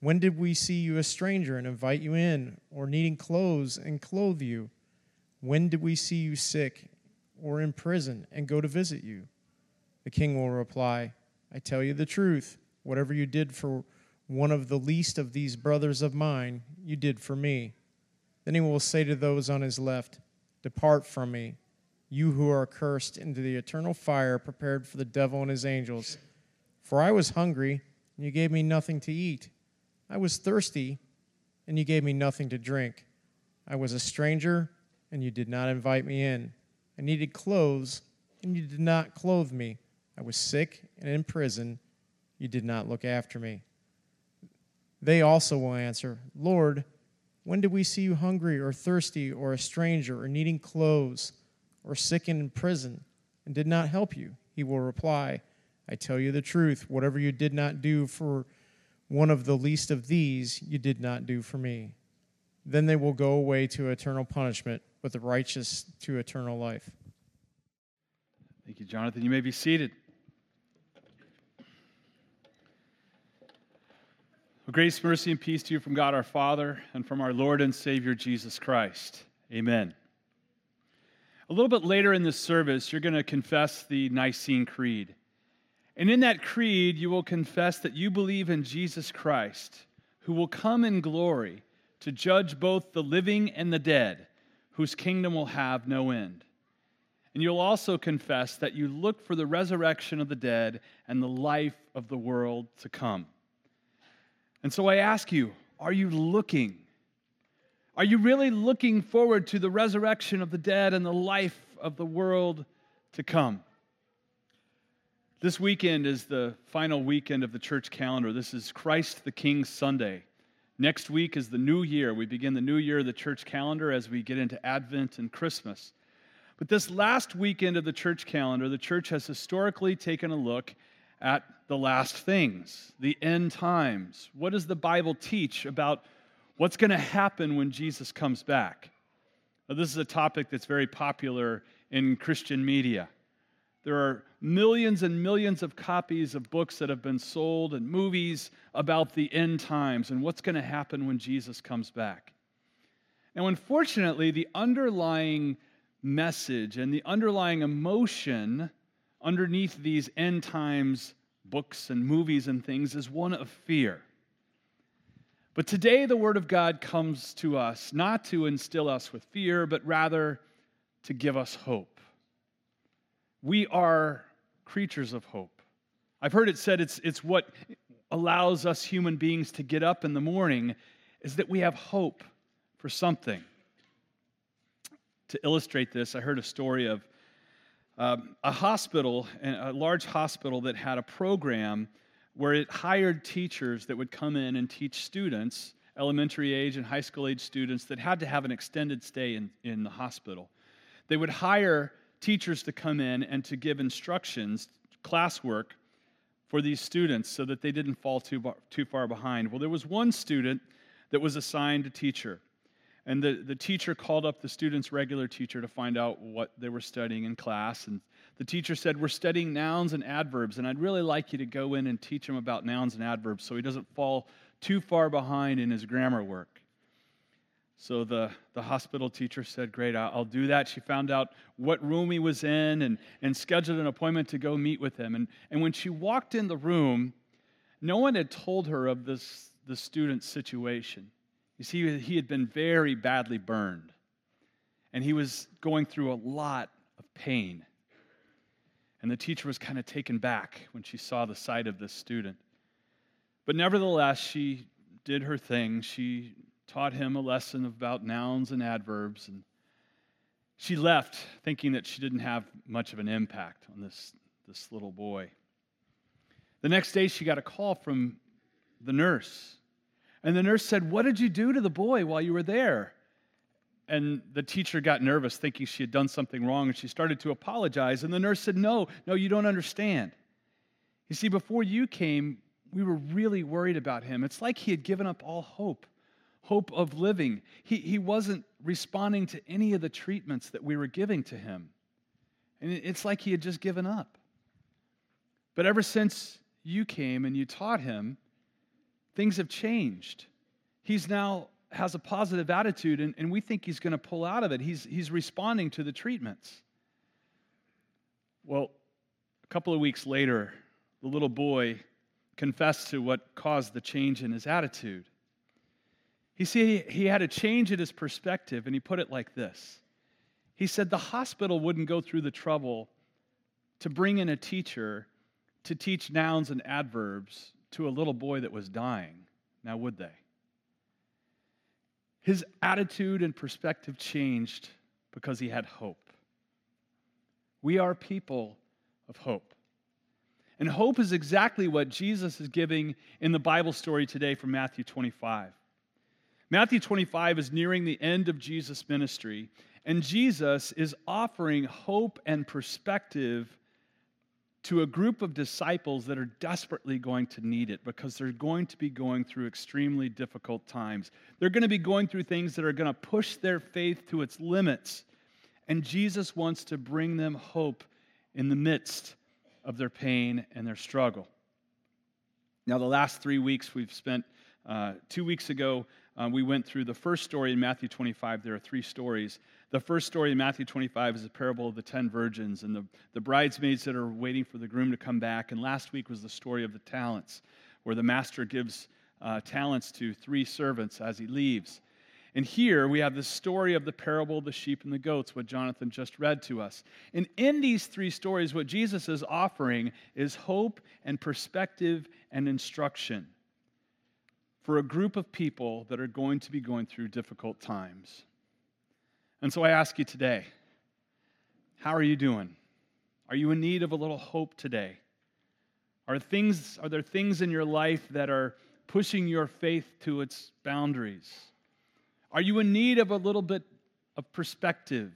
When did we see you a stranger and invite you in, or needing clothes and clothe you? When did we see you sick or in prison and go to visit you?" The king will reply, "I tell you the truth, whatever you did for one of the least of these brothers of mine, you did for me." Then he will say to those on his left, "Depart from me, you who are cursed, into the eternal fire prepared for the devil and his angels. For I was hungry, and you gave me nothing to eat. I was thirsty, and you gave me nothing to drink. I was a stranger, and you did not invite me in. I needed clothes, and you did not clothe me. I was sick and in prison. You did not look after me." They also will answer, "Lord, when did we see you hungry or thirsty or a stranger or needing clothes or sick and in prison and did not help you?" He will reply, "I tell you the truth, whatever you did not do for one of the least of these, you did not do for me." Then they will go away to eternal punishment, but the righteous to eternal life. Thank you, Jonathan. You may be seated. Well, grace, mercy, and peace to you from God our Father and from our Lord and Savior Jesus Christ. Amen. A little bit later in this service, you're going to confess the Nicene Creed. And in that creed, you will confess that you believe in Jesus Christ, who will come in glory to judge both the living and the dead, whose kingdom will have no end. And you'll also confess that you look for the resurrection of the dead and the life of the world to come. And so I ask you, are you looking? Are you really looking forward to the resurrection of the dead and the life of the world to come? This weekend is the final weekend of the church calendar. This is Christ the King Sunday. Next week is the new year. We begin the new year of the church calendar as we get into Advent and Christmas. But this last weekend of the church calendar, the church has historically taken a look at the last things, the end times. What does the Bible teach about what's going to happen when Jesus comes back? Now, this is a topic that's very popular in Christian media. There are millions and millions of copies of books that have been sold and movies about the end times and what's going to happen when Jesus comes back. Now, unfortunately, the underlying message and the underlying emotion underneath these end times books and movies and things is one of fear. But today, the Word of God comes to us not to instill us with fear, but rather to give us hope. We are creatures of hope. I've heard it said it's what allows us human beings to get up in the morning is that we have hope for something. To illustrate this, I heard a story of a hospital, a large hospital that had a program where it hired teachers that would come in and teach students, elementary age and high school age students, that had to have an extended stay in the hospital. They would hire teachers to come in and to give instructions, classwork, for these students so that they didn't fall too far behind. Well, there was one student that was assigned a teacher, and the teacher called up the student's regular teacher to find out what they were studying in class, and the teacher said, "We're studying nouns and adverbs, and I'd really like you to go in and teach him about nouns and adverbs so he doesn't fall too far behind in his grammar work." So the hospital teacher said, "Great, I'll do that." She found out what room he was in and scheduled an appointment to go meet with him. And when she walked in the room, no one had told her of this the student's situation. You see, he had been very badly burned, and he was going through a lot of pain. And the teacher was kind of taken back when she saw the sight of this student. But nevertheless, she did her thing. She taught him a lesson about nouns and adverbs, and she left thinking that she didn't have much of an impact on this little boy. The next day, she got a call from the nurse, and the nurse said, "What did you do to the boy while you were there?" And the teacher got nervous, thinking she had done something wrong, and she started to apologize. And the nurse said, No, you don't understand. You see, before you came, we were really worried about him. It's like he had given up all hope of living. He wasn't responding to any of the treatments that we were giving to him. And it's like he had just given up. But ever since you came and you taught him, things have changed. He's now has a positive attitude, and we think he's going to pull out of it. He's responding to the treatments. Well, a couple of weeks later, the little boy confessed to what caused the change in his attitude. You see, he had a change in his perspective, and he put it like this. He said, the hospital wouldn't go through the trouble to bring in a teacher to teach nouns and adverbs to a little boy that was dying. Now, would they? His attitude and perspective changed because he had hope. We are people of hope. And hope is exactly what Jesus is giving in the Bible story today from Matthew 25. Matthew 25 is nearing the end of Jesus' ministry, and Jesus is offering hope and perspective to a group of disciples that are desperately going to need it because they're going to be going through extremely difficult times. They're going to be going through things that are going to push their faith to its limits. And Jesus wants to bring them hope in the midst of their pain and their struggle. Now, the last 3 weeks we've spent, 2 weeks ago, we went through the first story in Matthew 25. There are three stories. The first story in Matthew 25 is the parable of the 10 virgins and the bridesmaids that are waiting for the groom to come back. And last week was the story of the talents, where the master gives talents to 3 servants as he leaves. And here we have the story of the parable of the sheep and the goats, what Jonathan just read to us. And in these 3 stories, what Jesus is offering is hope and perspective and instruction for a group of people that are going to be going through difficult times. And so I ask you today, how are you doing? Are you in need of a little hope today? Are there things in your life that are pushing your faith to its boundaries? Are you in need of a little bit of perspective,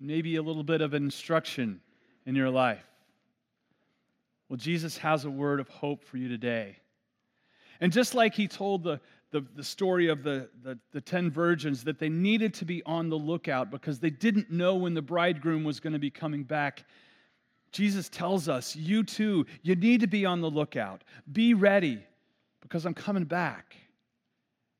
maybe a little bit of instruction in your life? Well, Jesus has a word of hope for you today. And just like he told the story of the 10 virgins, that they needed to be on the lookout because they didn't know when the bridegroom was going to be coming back, Jesus tells us, you too, you need to be on the lookout. Be ready, because I'm coming back.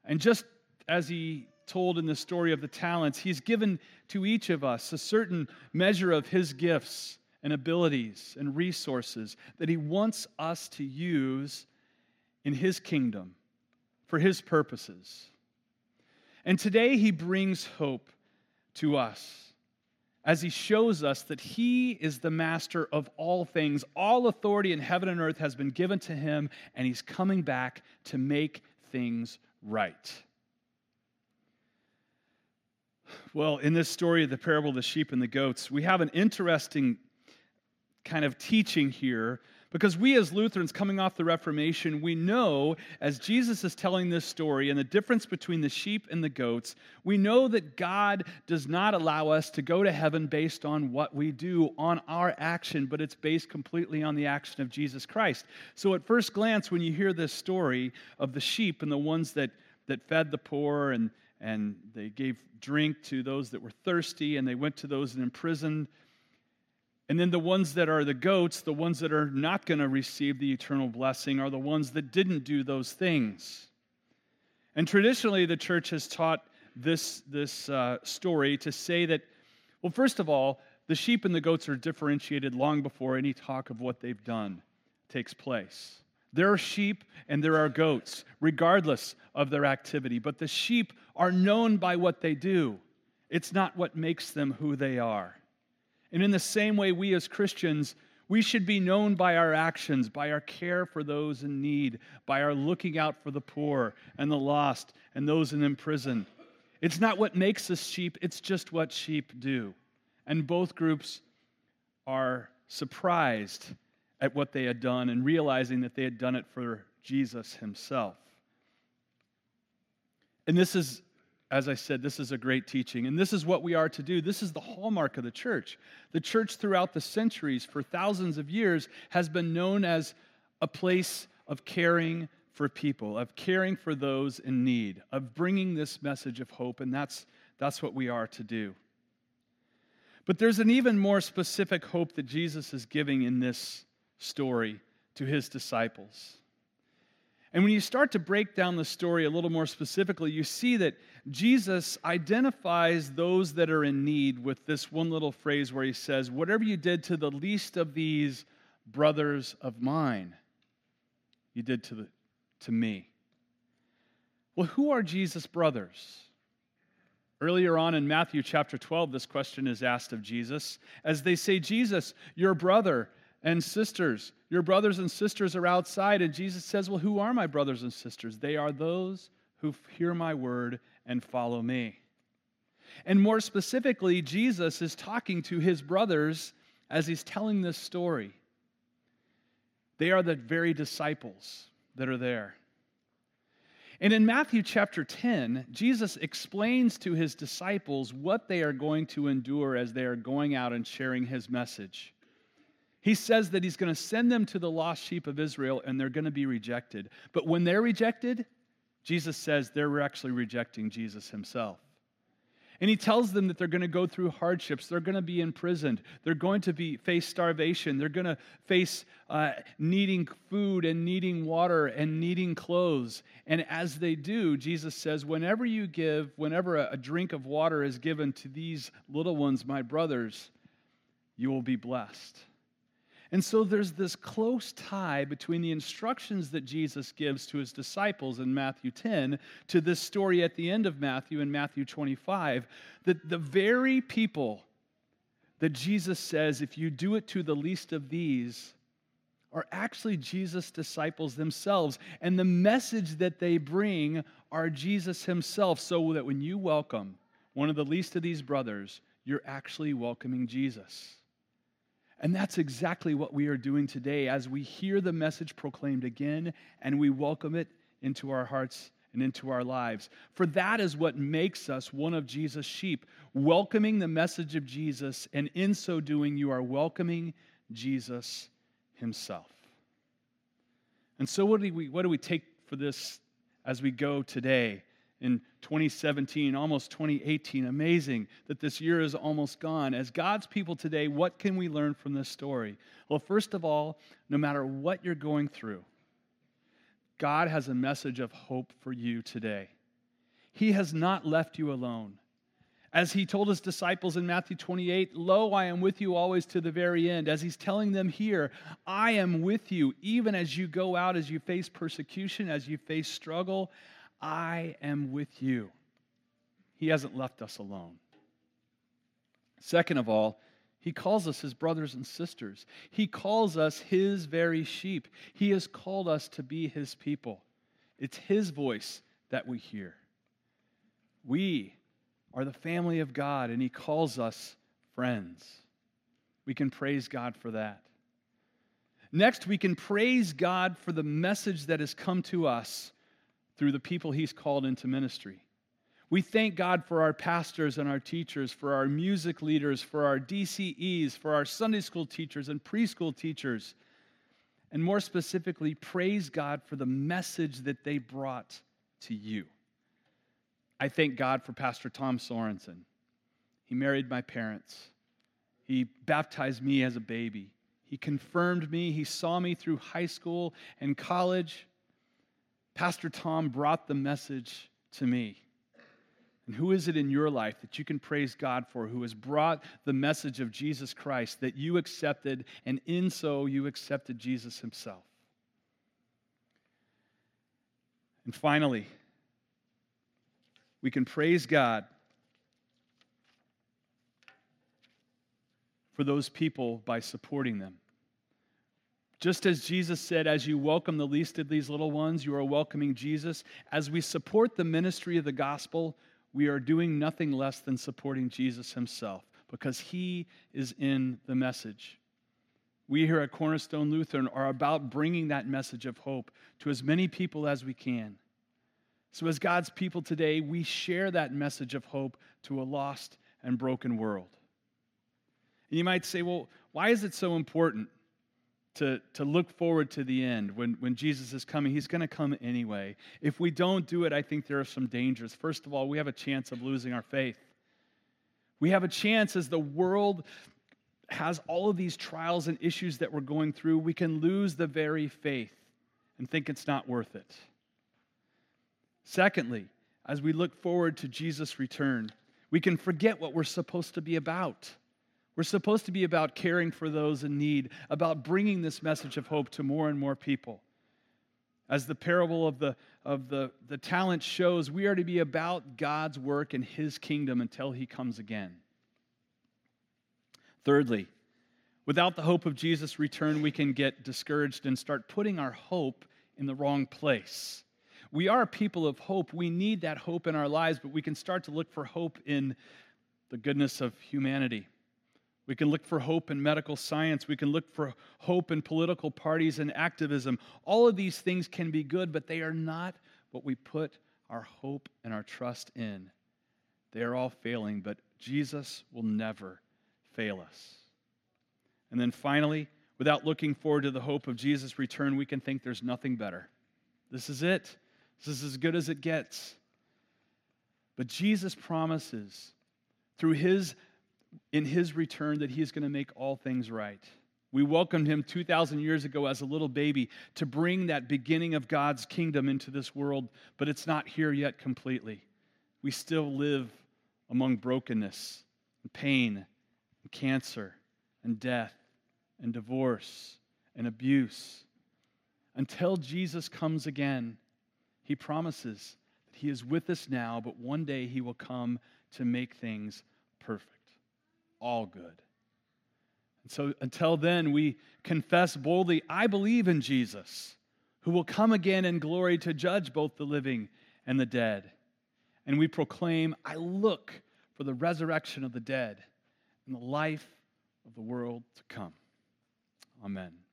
And just as he told in the story of the talents, he's given to each of us a certain measure of his gifts and abilities and resources that he wants us to use in his kingdom, for his purposes. And today he brings hope to us as he shows us that he is the master of all things. All authority in heaven and earth has been given to him, and he's coming back to make things right. Well, in this story of the parable of the sheep and the goats, we have an interesting kind of teaching here. Because we as Lutherans coming off the Reformation, we know as Jesus is telling this story and the difference between the sheep and the goats, we know that God does not allow us to go to heaven based on what we do, on our action, but it's based completely on the action of Jesus Christ. So at first glance, when you hear this story of the sheep and the ones that fed the poor and they gave drink to those that were thirsty and they went to those imprisoned, and then the ones that are the goats, the ones that are not going to receive the eternal blessing, are the ones that didn't do those things. And traditionally, the church has taught this story to say that, well, first of all, the sheep and the goats are differentiated long before any talk of what they've done takes place. There are sheep and there are goats, regardless of their activity. But the sheep are known by what they do. It's not what makes them who they are. And in the same way, we as Christians, we should be known by our actions, by our care for those in need, by our looking out for the poor and the lost and those in prison. It's not what makes us sheep, it's just what sheep do. And both groups are surprised at what they had done and realizing that they had done it for Jesus himself. And this is, as I said, this is a great teaching. And this is what we are to do. This is the hallmark of the church. The church throughout the centuries, for thousands of years, has been known as a place of caring for people, of caring for those in need, of bringing this message of hope. And that's what we are to do. But there's an even more specific hope that Jesus is giving in this story to his disciples. And when you start to break down the story a little more specifically, you see that Jesus identifies those that are in need with this one little phrase where he says, "Whatever you did to the least of these brothers of mine, you did to me." Well, who are Jesus' brothers? Earlier on in Matthew chapter 12, this question is asked of Jesus as they say, "Jesus, your brother and sisters, your brothers and sisters are outside." And Jesus says, "Well, who are my brothers and sisters?" "They are those who hear my word and follow me." And more specifically, Jesus is talking to his brothers as he's telling this story. They are the very disciples that are there. And in Matthew chapter 10, Jesus explains to his disciples what they are going to endure as they are going out and sharing his message. He says that he's going to send them to the lost sheep of Israel and they're going to be rejected. But when they're rejected, Jesus says they're actually rejecting Jesus himself. And he tells them that they're going to go through hardships. They're going to be imprisoned. They're going to face starvation. They're going to face needing food and needing water and needing clothes. And as they do, Jesus says, whenever a drink of water is given to these little ones, my brothers, you will be blessed. And so there's this close tie between the instructions that Jesus gives to his disciples in Matthew 10 to this story at the end of Matthew in Matthew 25, that the very people that Jesus says, if you do it to the least of these, are actually Jesus' disciples themselves. And the message that they bring are Jesus himself, so that when you welcome one of the least of these brothers, you're actually welcoming Jesus. And that's exactly what we are doing today as we hear the message proclaimed again and we welcome it into our hearts and into our lives. For that is what makes us one of Jesus' sheep, welcoming the message of Jesus, and in so doing you are welcoming Jesus himself. And so what do we take for this as we go today? In 2017, almost 2018, amazing that this year is almost gone. As God's people today, what can we learn from this story? Well, first of all, no matter what you're going through, God has a message of hope for you today. He has not left you alone. As he told his disciples in Matthew 28, "Lo, I am with you always to the very end." As he's telling them here, "I am with you even as you go out, as you face persecution, as you face struggle, I am with you." He hasn't left us alone. Second of all, he calls us his brothers and sisters. He calls us his very sheep. He has called us to be his people. It's his voice that we hear. We are the family of God, and he calls us friends. We can praise God for that. Next, we can praise God for the message that has come to us through the people he's called into ministry. We thank God for our pastors and our teachers, for our music leaders, for our DCEs, for our Sunday school teachers and preschool teachers, and more specifically, praise God for the message that they brought to you. I thank God for Pastor Tom Sorensen. He married my parents. He baptized me as a baby. He confirmed me. He saw me through high school and college. Pastor Tom brought the message to me. And who is it in your life that you can praise God for who has brought the message of Jesus Christ that you accepted, and in so you accepted Jesus himself? And finally, we can praise God for those people by supporting them. Just as Jesus said, as you welcome the least of these little ones, you are welcoming Jesus. As we support the ministry of the gospel, we are doing nothing less than supporting Jesus himself, because he is in the message. We here at Cornerstone Lutheran are about bringing that message of hope to as many people as we can. So as God's people today, we share that message of hope to a lost and broken world. And you might say, well, why is it so important to look forward to the end? When Jesus is coming, he's going to come anyway. If we don't do it, I think there are some dangers. First of all, we have a chance of losing our faith. We have a chance, as the world has all of these trials and issues that we're going through, we can lose the very faith and think it's not worth it. Secondly, as we look forward to Jesus' return, we can forget what we're supposed to be about. We're supposed to be about caring for those in need, about bringing this message of hope to more and more people. As the parable of the talent shows, we are to be about God's work and his kingdom until he comes again. Thirdly, without the hope of Jesus' return, we can get discouraged and start putting our hope in the wrong place. We are people of hope. We need that hope in our lives, but we can start to look for hope in the goodness of humanity. We can look for hope in medical science. We can look for hope in political parties and activism. All of these things can be good, but they are not what we put our hope and our trust in. They are all failing, but Jesus will never fail us. And then finally, without looking forward to the hope of Jesus' return, we can think there's nothing better. This is it. This is as good as it gets. But Jesus promises through in his return that he is going to make all things right. We welcomed him 2,000 years ago as a little baby to bring that beginning of God's kingdom into this world, but it's not here yet completely. We still live among brokenness and pain, and cancer and death and divorce and abuse. Until Jesus comes again, he promises that he is with us now, but one day he will come to make things perfect, all good. And so until then, we confess boldly, I believe in Jesus, who will come again in glory to judge both the living and the dead. And we proclaim, I look for the resurrection of the dead and the life of the world to come. Amen.